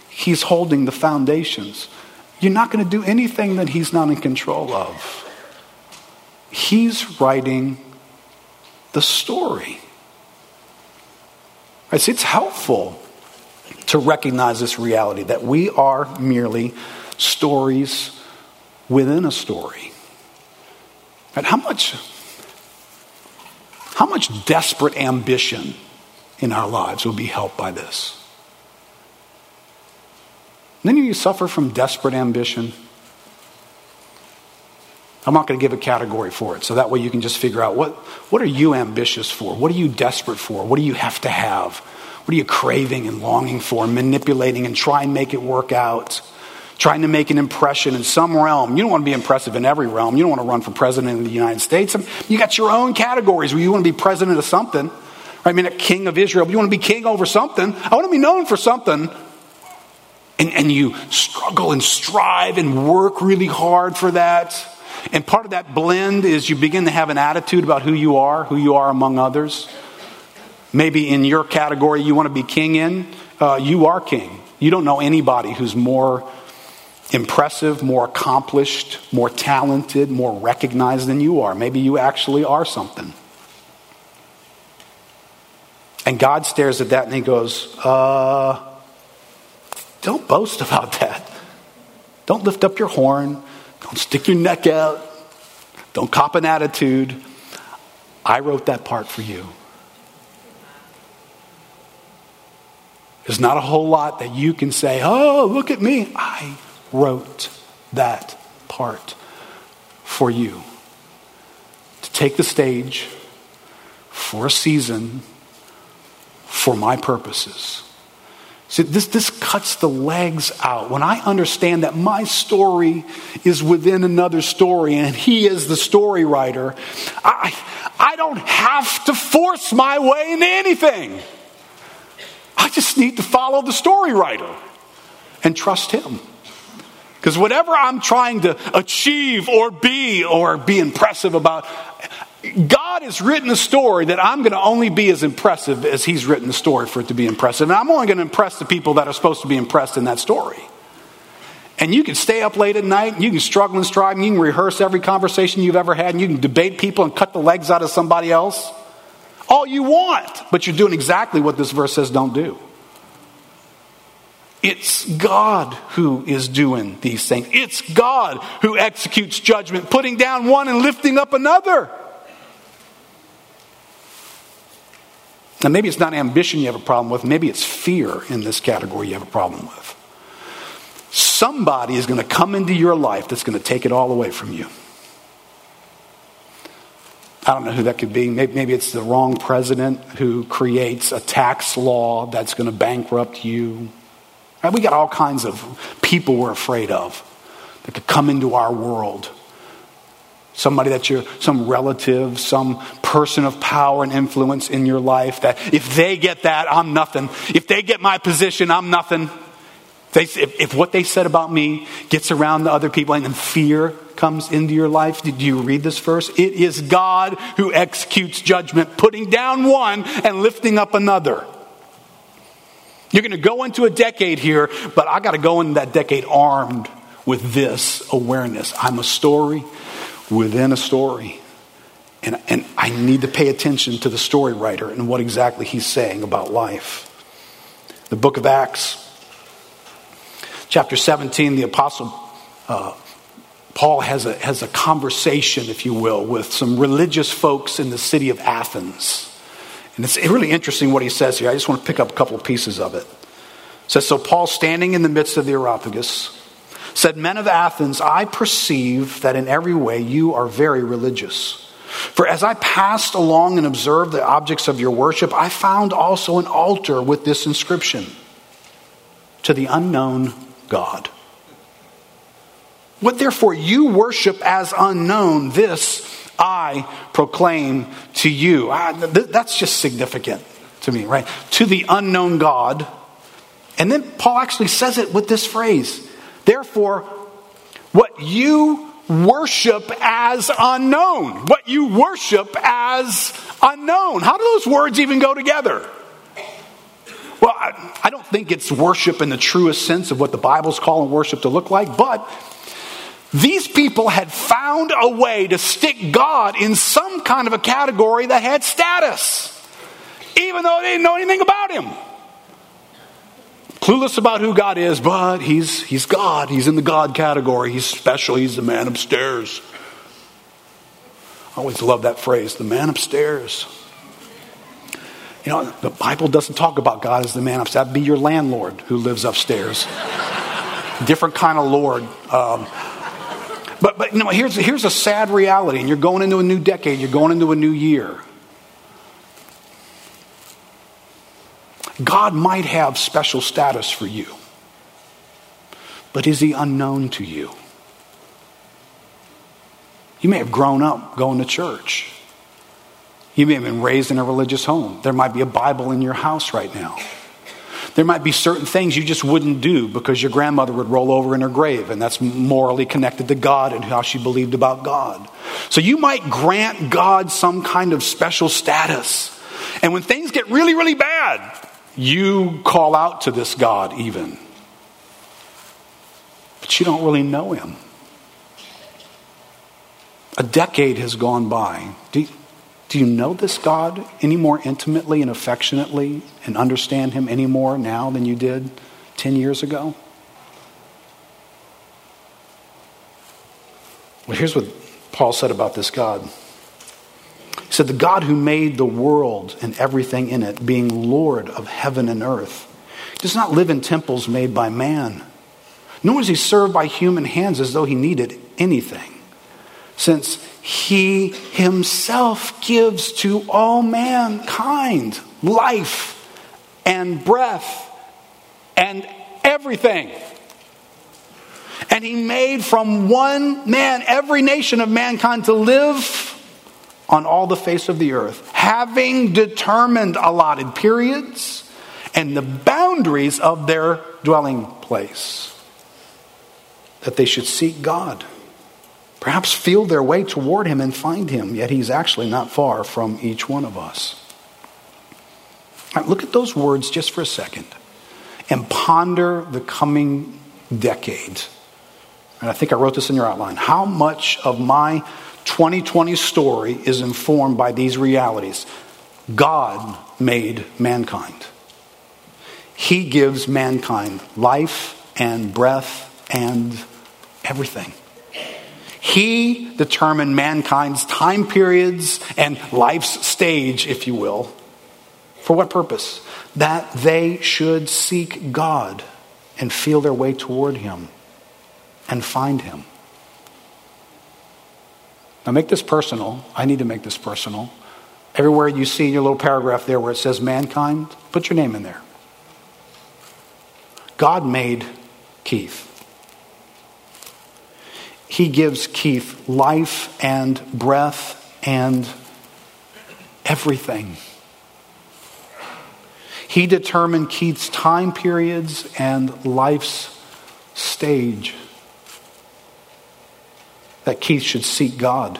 he's holding the foundations. You're not going to do anything that he's not in control of. He's writing the story. Right, so it's helpful to recognize this reality that we are merely stories within a story. Right, how much, how much desperate ambition in our lives will be helped by this? Many of you suffer from desperate ambition. I'm not going to give a category for it, so that way you can just figure out what, what are you ambitious for? What are you desperate for? What do you have to have? What are you craving and longing for, manipulating and trying to make it work out, trying to make an impression in some realm? You don't want to be impressive in every realm. You don't want to run for president of the United States. I mean, you got your own categories where you want to be president of something. I mean, a king of Israel. But you want to be king over something. I want to be known for something. And, and you struggle and strive and work really hard for that. And part of that blend is you begin to have an attitude about who you are, who you are among others. Maybe in your category you want to be king in, uh, you are king. You don't know anybody who's more impressive, more accomplished, more talented, more recognized than you are. Maybe you actually are something. And God stares at that and he goes, uh, don't boast about that. Don't lift up your horn. Don't stick your neck out. Don't cop an attitude. I wrote that part for you. There's not a whole lot that you can say, oh, look at me. I wrote that part for you. To take the stage for a season for my purposes. See, this, this cuts the legs out. When I understand that my story is within another story and he is the story writer, I, I don't have to force my way into anything. I just need to follow the story writer and trust him. Because whatever I'm trying to achieve or be or be impressive about, God has written a story that I'm going to only be as impressive as he's written the story for it to be impressive. And I'm only going to impress the people that are supposed to be impressed in that story. And you can stay up late at night, and you can struggle and strive, and you can rehearse every conversation you've ever had, and you can debate people and cut the legs out of somebody else. All you want, but you're doing exactly what this verse says don't do. It's God who is doing these things. It's God who executes judgment, putting down one and lifting up another. Now, maybe it's not ambition you have a problem with. Maybe it's fear in this category you have a problem with. Somebody is going to come into your life that's going to take it all away from you. I don't know who that could be. Maybe, maybe it's the wrong president who creates a tax law that's going to bankrupt you. Right? We got all kinds of people we're afraid of that could come into our world. Somebody that you're, some relative, some person of power and influence in your life that if they get that, I'm nothing. If they get my position, I'm nothing. They, if, if what they said about me gets around to other people and then fear comes into your life, did you read this verse? It is God who executes judgment, putting down one and lifting up another. You're going to go into a decade here, but I got to go into that decade armed with this awareness. I'm a story within a story. And, and I need to pay attention to the story writer and what exactly he's saying about life. The book of Acts, chapter seventeen, the apostle uh, Paul has a, has a conversation, if you will, with some religious folks in the city of Athens. And it's really interesting what he says here. I just want to pick up a couple of pieces of it. It says, so Paul, standing in the midst of the Areopagus, said, men of Athens, I perceive that in every way you are very religious. For as I passed along and observed the objects of your worship, I found also an altar with this inscription, to the unknown God. What therefore you worship as unknown, this I proclaim to you. I, th- that's just significant to me, right? To the unknown God. And then Paul actually says it with this phrase. Therefore, what you worship as unknown. What you worship as unknown. How do those words even go together? Well, I, I don't think it's worship in the truest sense of what the Bible's calling worship to look like, but these people had found a way to stick God in some kind of a category that had status, even though they didn't know anything about him. Clueless about who God is, but he's he's God. He's in the God category. He's special. He's the man upstairs. I always love that phrase, the man upstairs. You know, the Bible doesn't talk about God as the man upstairs. That'd be your landlord who lives upstairs. Different kind of Lord. Um, but but you know, here's here's a sad reality, and you're going into a new decade. You're going into a new year. God might have special status for you, but is he unknown to you? You may have grown up going to church. You may have been raised in a religious home. There might be a Bible in your house right now. There might be certain things you just wouldn't do because your grandmother would roll over in her grave, and that's morally connected to God and how she believed about God. So you might grant God some kind of special status. And when things get really, really bad, you call out to this God even. But you don't really know him. A decade has gone by. Do you, do you know this God any more intimately and affectionately and understand him any more now than you did ten years ago? Well, here's what Paul said about this God. He said, the God who made the world and everything in it, being Lord of heaven and earth, does not live in temples made by man, nor is he served by human hands as though he needed anything, since he himself gives to all mankind life and breath and everything. And he made from one man every nation of mankind to live on all the face of the earth, having determined allotted periods and the boundaries of their dwelling place, that they should seek God, perhaps feel their way toward him and find him, yet he's actually not far from each one of us. All right, look at those words just for a second and ponder the coming decade. And I think I wrote this in your outline. How much of my twenty twenty story is informed by these realities? God made mankind. He gives mankind life and breath and everything. He determined mankind's time periods and life's stage, if you will. For what purpose? That they should seek God and feel their way toward him and find him. Now make this personal. I need to make this personal. Everywhere you see your little paragraph there where it says mankind, put your name in there. God made Keith. He gives Keith life and breath and everything. He determined Keith's time periods and life's stage, that Keith should seek God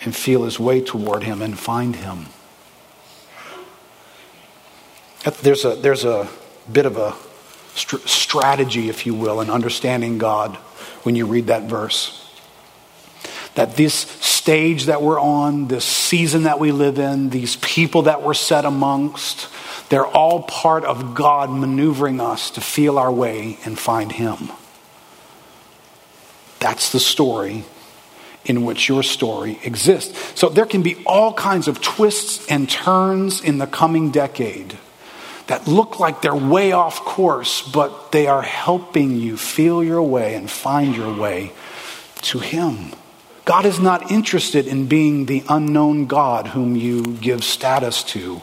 and feel his way toward him and find him. There's a, there's a bit of a st- strategy, if you will, in understanding God when you read that verse. That this stage that we're on, this season that we live in, these people that we're set amongst, they're all part of God maneuvering us to feel our way and find him. That's the story in which your story exists. So there can be all kinds of twists and turns in the coming decade that look like they're way off course, but they are helping you feel your way and find your way to him. God is not interested in being the unknown God whom you give status to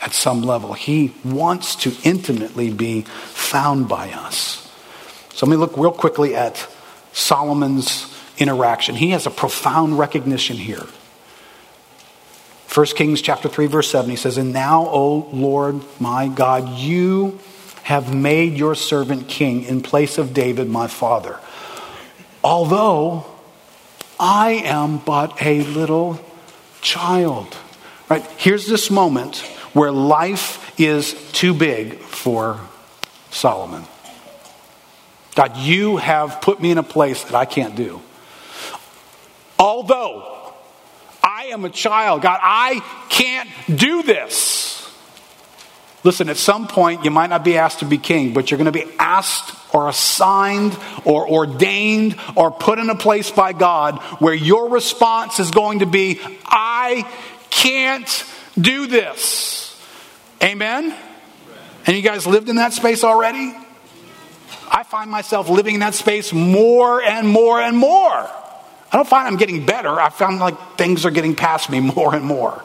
at some level. He wants to intimately be found by us. So let me look real quickly at Solomon's interaction. He has a profound recognition here. First Kings chapter three, verse seven, he says, "And now, O Lord my God, you have made your servant king in place of David my father, although I am but a little child." Right? Here's this moment where life is too big for Solomon. God, you have put me in a place that I can't do. Although I am a child, God, I can't do this. Listen, at some point, you might not be asked to be king, but you're going to be asked or assigned or ordained or put in a place by God where your response is going to be, I can't do this. Amen? And you guys lived in that space already? I find myself living in that space more and more and more. I don't find I'm getting better. I found like things are getting past me more and more.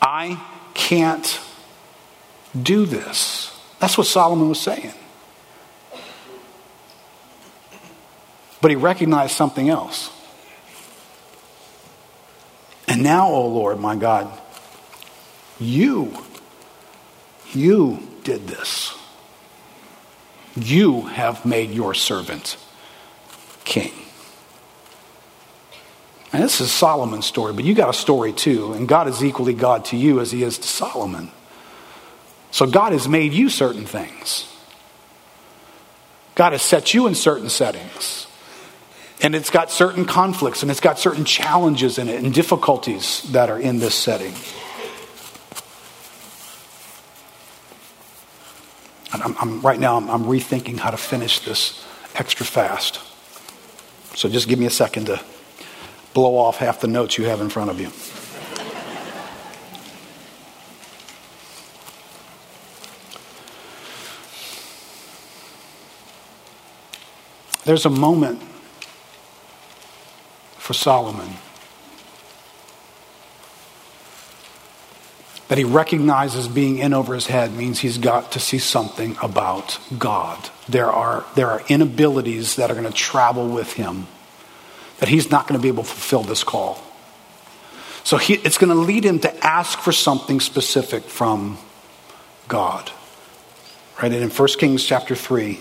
I can't do this. That's what Solomon was saying. But he recognized something else. And now, O Lord, my God, you, you did this. You have made your servant king. And this is Solomon's story, but you got a story too. And God is equally God to you as he is to Solomon. So God has made you certain things. God has set you in certain settings. And it's got certain conflicts and it's got certain challenges in it and difficulties that are in this setting. And I'm, I'm, right now I'm, I'm rethinking how to finish this extra fast. So just give me a second to blow off half the notes you have in front of you. There's a moment for Solomon that he recognizes being in over his head means he's got to see something about God. There are, there are inabilities that are going to travel with him, that he's not going to be able to fulfill this call. So he, it's going to lead him to ask for something specific from God. Right? And in First Kings chapter three,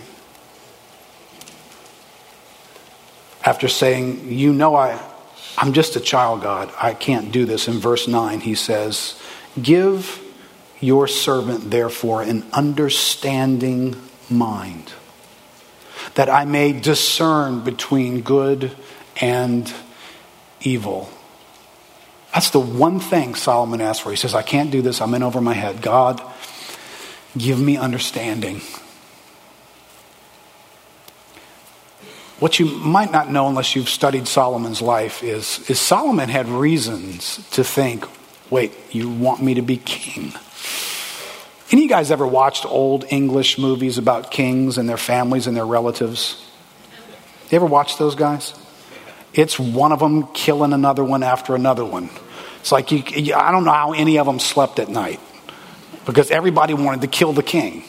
after saying, you know, I, I'm just a child, God. I can't do this. In verse nine, he says, give your servant, therefore, an understanding mind, that I may discern between good and and evil. That's the one thing Solomon asked for. He says, I can't do this. I'm in over my head. God, give me understanding. What you might not know unless you've studied Solomon's life is, is Solomon had reasons to think, wait, you want me to be king? Any of you guys ever watched old English movies about kings and their families and their relatives? You ever watch those guys? It's one of them killing another one after another one. It's like, you, I don't know how any of them slept at night because everybody wanted to kill the king.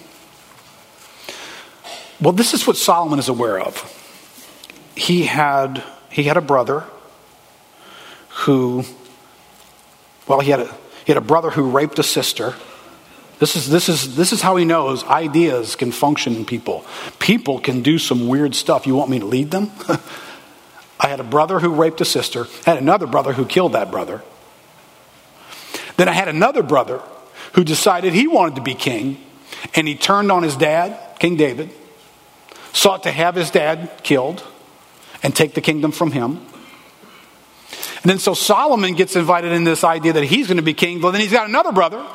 Well, this is what Solomon is aware of. He had he had a brother who, well, he had a he had a brother who raped a sister. This is this is this is how he knows ideas can function in people. People can do some weird stuff. You want me to lead them? I had a brother who raped a sister. I had another brother who killed that brother. Then I had another brother who decided he wanted to be king, and he turned on his dad, King David, sought to have his dad killed and take the kingdom from him. And then so Solomon gets invited in this idea that he's going to be king, but then he's got another brother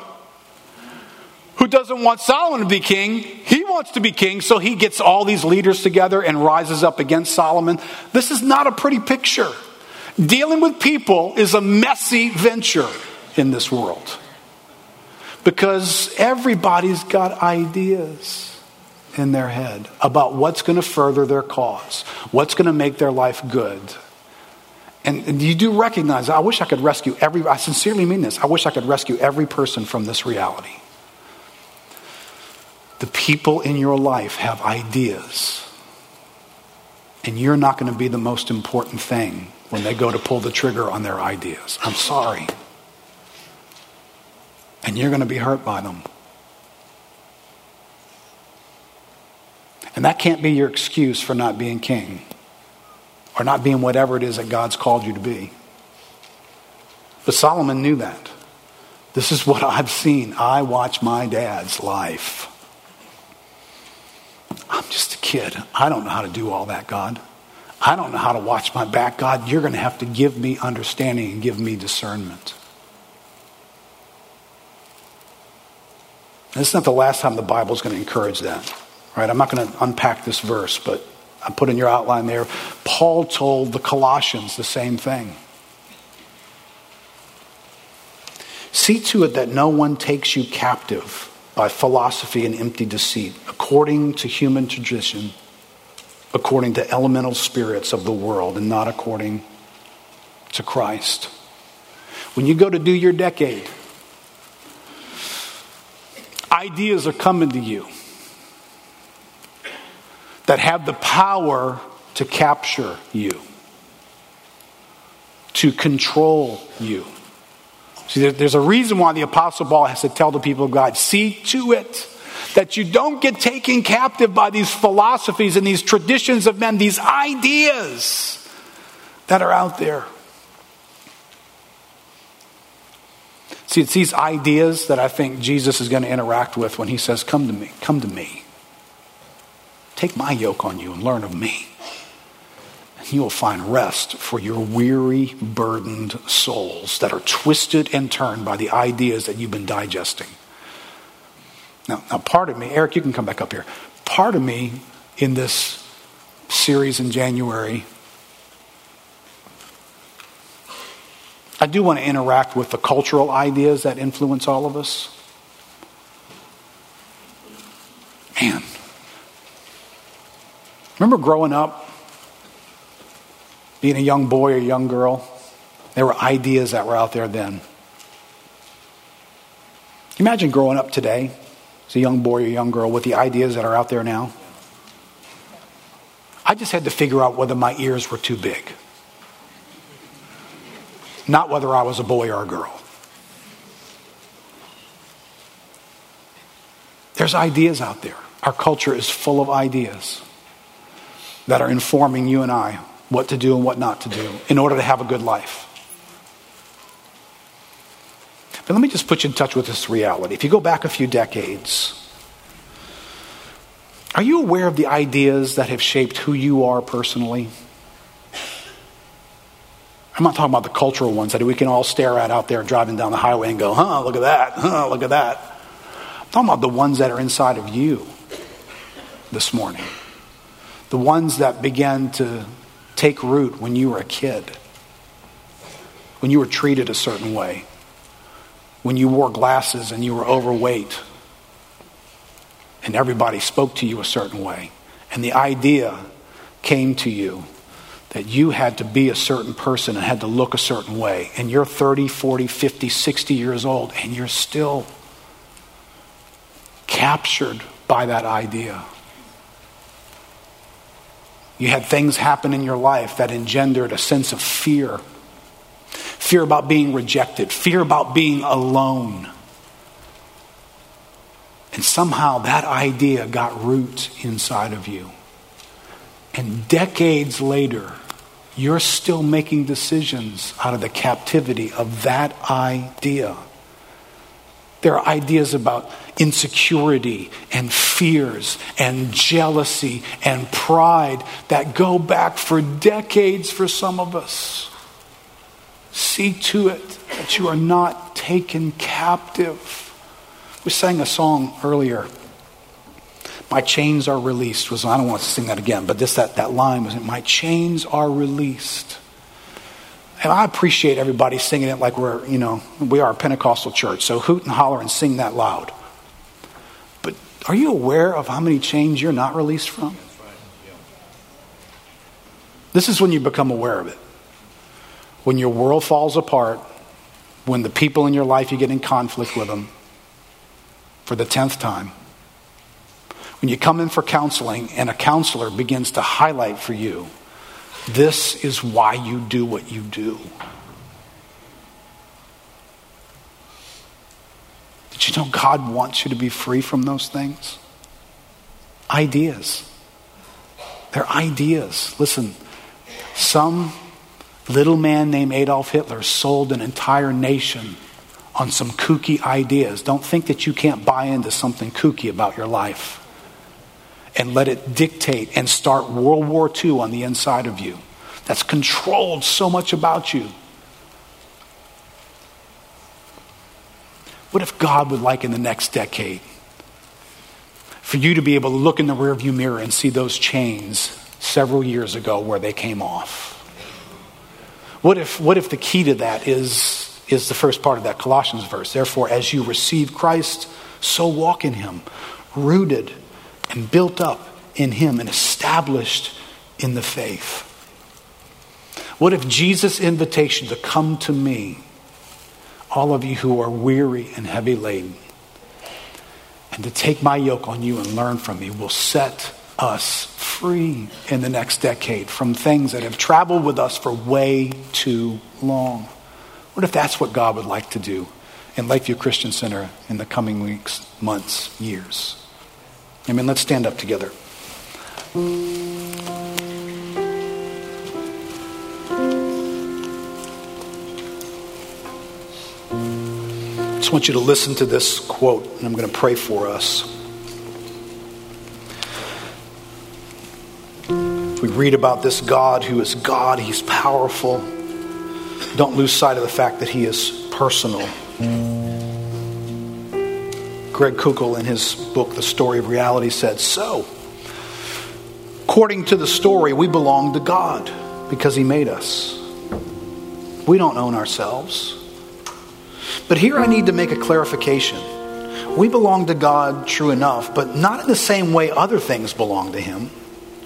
who doesn't want Solomon to be king. He wants to be king, so he gets all these leaders together and rises up against Solomon. This is not a pretty picture. Dealing with people is a messy venture in this world because everybody's got ideas in their head about what's going to further their cause, what's going to make their life good. And, and you do recognize, I wish I could rescue every, I sincerely mean this, I wish I could rescue every person from this reality. The people in your life have ideas and you're not going to be the most important thing when they go to pull the trigger on their ideas. I'm sorry. And you're going to be hurt by them. And that can't be your excuse for not being king or not being whatever it is that God's called you to be. But Solomon knew that. This is what I've seen. I watch my dad's life. I'm just a kid. I don't know how to do all that, God. I don't know how to watch my back, God. You're going to have to give me understanding and give me discernment. And it's not the last time the Bible is going to encourage that. Right? I'm not going to unpack this verse, but I put in your outline there. Paul told the Colossians the same thing. See to it that no one takes you captive by philosophy and empty deceit, according to human tradition, according to elemental spirits of the world, and not according to Christ. When you go to do your decade, ideas are coming to you that have the power to capture you, to control you. See, there's a reason why the Apostle Paul has to tell the people of God, see to it that you don't get taken captive by these philosophies and these traditions of men, these ideas that are out there. See, it's these ideas that I think Jesus is going to interact with when he says, come to me, come to me. Take my yoke on you and learn of me. And you will find rest for your weary, burdened souls that are twisted and turned by the ideas that you've been digesting. Now, now, part of me, Eric, you can come back up here. Part of me in this series in January, I do want to interact with the cultural ideas that influence all of us. Man. Remember growing up, being a young boy or young girl? There were ideas that were out there then. Imagine growing up today as a young boy or young girl with the ideas that are out there now. I just had to figure out whether my ears were too big. Not whether I was a boy or a girl. There's ideas out there. Our culture is full of ideas that are informing you and I what to do and what not to do in order to have a good life. But let me just put you in touch with this reality. If you go back a few decades, are you aware of the ideas that have shaped who you are personally? I'm not talking about the cultural ones that we can all stare at out there driving down the highway and go, huh, look at that, huh, look at that. I'm talking about the ones that are inside of you this morning. The ones that began to take root when you were a kid, when you were treated a certain way, when you wore glasses and you were overweight, and everybody spoke to you a certain way, and the idea came to you that you had to be a certain person and had to look a certain way, and you're thirty, forty, fifty, sixty years old, and you're still captured by that idea. You had things happen in your life that engendered a sense of fear. Fear about being rejected. Fear about being alone. And somehow that idea got roots inside of you. And decades later, you're still making decisions out of the captivity of that idea. There are ideas about insecurity and fears and jealousy and pride that go back for decades for some of us. See to it that you are not taken captive. We sang a song earlier. My chains are released. Was I don't want to sing that again, but this that, that line was in my chains are released. And I appreciate everybody singing it like we're, you know, we are a Pentecostal church. So hoot and holler and sing that loud. But are you aware of how many chains you're not released from? This is when you become aware of it. When your world falls apart, when the people in your life you get in conflict with them for the tenth time, When you come in for counseling and a counselor begins to highlight for you, this is why you do what you do. Did you know God wants you to be free from those things? Ideas. They're ideas. Listen, some little man named Adolf Hitler sold an entire nation on some kooky ideas. Don't think that you can't buy into something kooky about your life and let it dictate and start World War Two on the inside of you. That's controlled so much about you. What if God would like in the next decade for you to be able to look in the rearview mirror and see those chains several years ago where they came off? What if, what if the key to that is, is the first part of that Colossians verse? Therefore, as you receive Christ, so walk in him, rooted and built up in him and established in the faith. What if Jesus' invitation to come to me, all of you who are weary and heavy laden, and to take my yoke on you and learn from me, will set us free in the next decade from things that have traveled with us for way too long? What if that's what God would like to do in Lakeview Christian Center in the coming weeks, months, years? I mean, let's stand up together. I just want you to listen to this quote, and I'm going to pray for us. If we read about this God who is God, he's powerful. Don't lose sight of the fact that he is personal. Greg Koukl, in his book, The Story of Reality, said, so, according to the story, we belong to God because he made us. We don't own ourselves. But here I need to make a clarification. We belong to God, true enough, but not in the same way other things belong to him.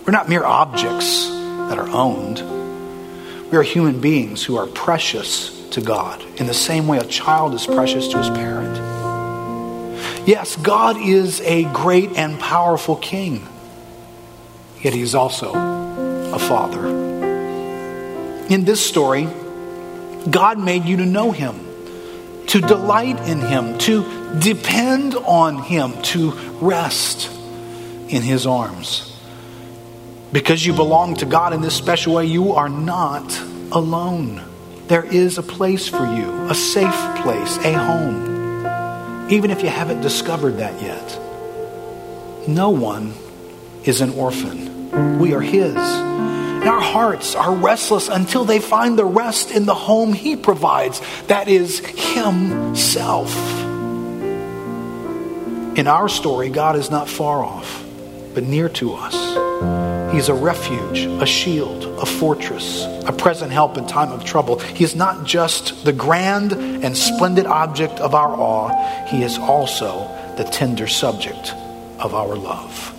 We're not mere objects that are owned. We are human beings who are precious to God in the same way a child is precious to his parent. Yes, God is a great and powerful king, yet he is also a father. In this story, God made you to know him, to delight in him, to depend on him, to rest in his arms. Because you belong to God in this special way, you are not alone. There is a place for you, a safe place, a home, even if you haven't discovered that yet. No one is an orphan. We are his. And our hearts are restless until they find the rest in the home he provides. That is himself. In our story, God is not far off, but near to us. He's a refuge, a shield, a fortress, a present help in time of trouble. He is not just the grand and splendid object of our awe. He is also the tender subject of our love.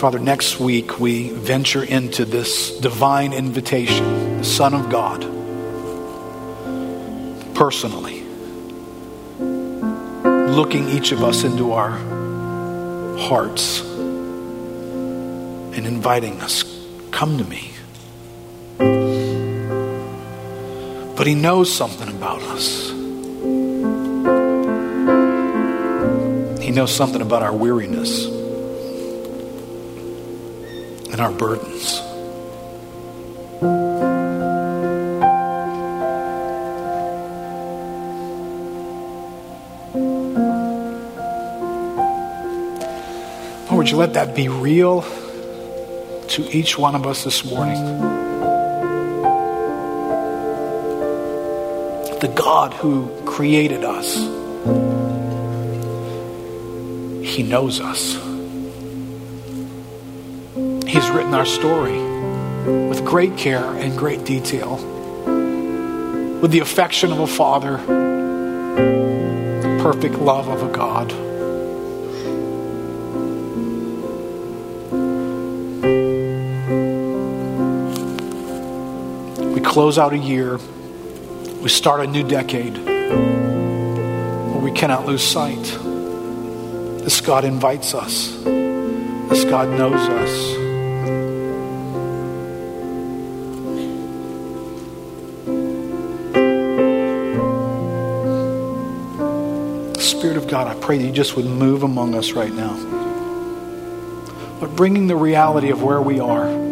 Father, next week we venture into this divine invitation, the Son of God, personally, looking each of us into our hearts and inviting us, come to me. But he knows something about us. He knows something about our weariness and our burdens. Lord, would you let that be real to each one of us this morning? The God who created us, he knows us. He's written our story with great care and great detail, with the affection of a father, the perfect love of a God. close out a year, we start a new decade, but we cannot lose sight. This God invites us. This God knows us. Spirit of God, I pray that you just would move among us right now. But bringing the reality of where we are,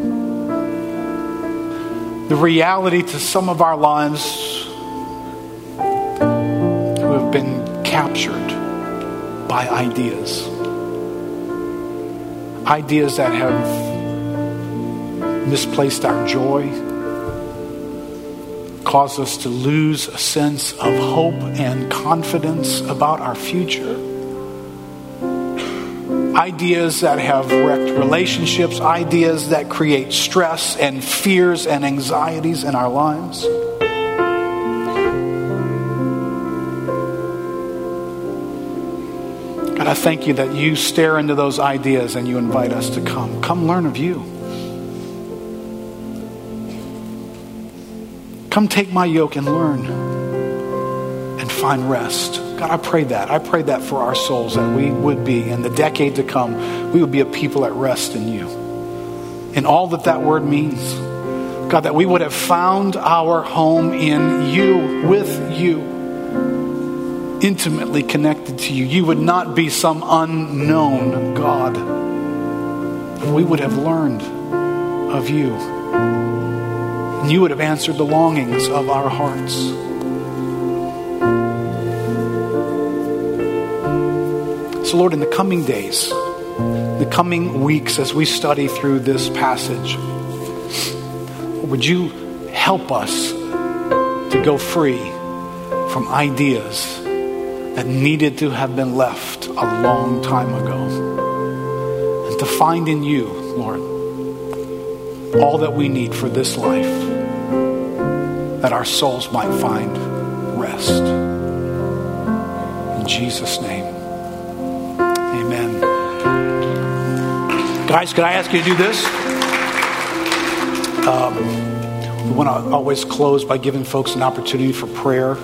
the reality to some of our lives who have been captured by ideas. Ideas that have misplaced our joy, caused us to lose a sense of hope and confidence about our future. Ideas that have wrecked relationships, ideas that create stress and fears and anxieties in our lives. God, I thank you that you stare into those ideas and you invite us to come. Come learn of you. Come take my yoke and learn and find rest. God, I pray that. I pray that for our souls, that we would be, in the decade to come, we would be a people at rest in you. And all that that word means, God, that we would have found our home in you, with you, intimately connected to you. You would not be some unknown God. We would have learned of you. And you would have answered the longings of our hearts. So Lord, in the coming days, the coming weeks as we study through this passage, would you help us to go free from ideas that needed to have been left a long time ago? And to find in you, Lord, all that we need for this life, that our souls might find rest. In Jesus' name, amen. Guys, could I ask you to do this? Um, we want to always close by giving folks an opportunity for prayer,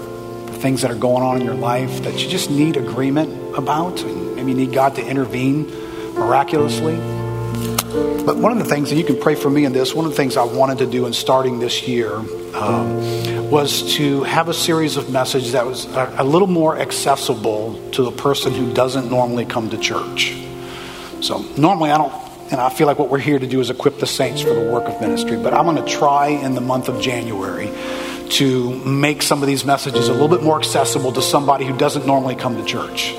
things that are going on in your life that you just need agreement about, and maybe you need God to intervene miraculously. But one of the things, that you can pray for me in this, one of the things I wanted to do in starting this year um, was to have a series of messages that was a, a little more accessible to the person who doesn't normally come to church. So normally I don't, and I feel like what we're here to do is equip the saints for the work of ministry. But I'm going to try in the month of January to make some of these messages a little bit more accessible to somebody who doesn't normally come to church.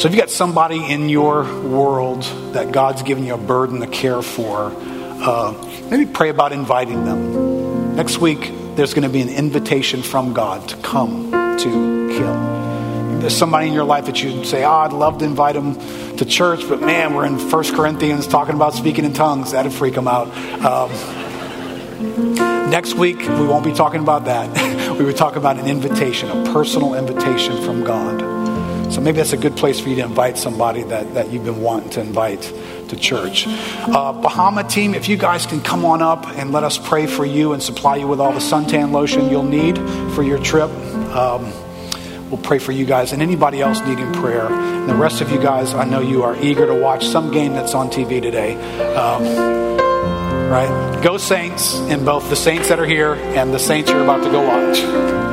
So if you've got somebody in your world that God's given you a burden to care for, uh, maybe pray about inviting them. Next week, there's going to be an invitation from God to come to kill. If there's somebody in your life that you'd say, oh, I'd love to invite them to church, but man, we're in First Corinthians talking about speaking in tongues. That'd freak them out. Um, next week, we won't be talking about that. We would talk about an invitation, a personal invitation from God. So maybe that's a good place for you to invite somebody that, that you've been wanting to invite to church. Uh, Bahama team, if you guys can come on up and let us pray for you and supply you with all the suntan lotion you'll need for your trip. Um, we'll pray for you guys and anybody else needing prayer. And the rest of you guys, I know you are eager to watch some game that's on T V today. Um, right? Go Saints, and both the Saints that are here and the Saints you're about to go watch.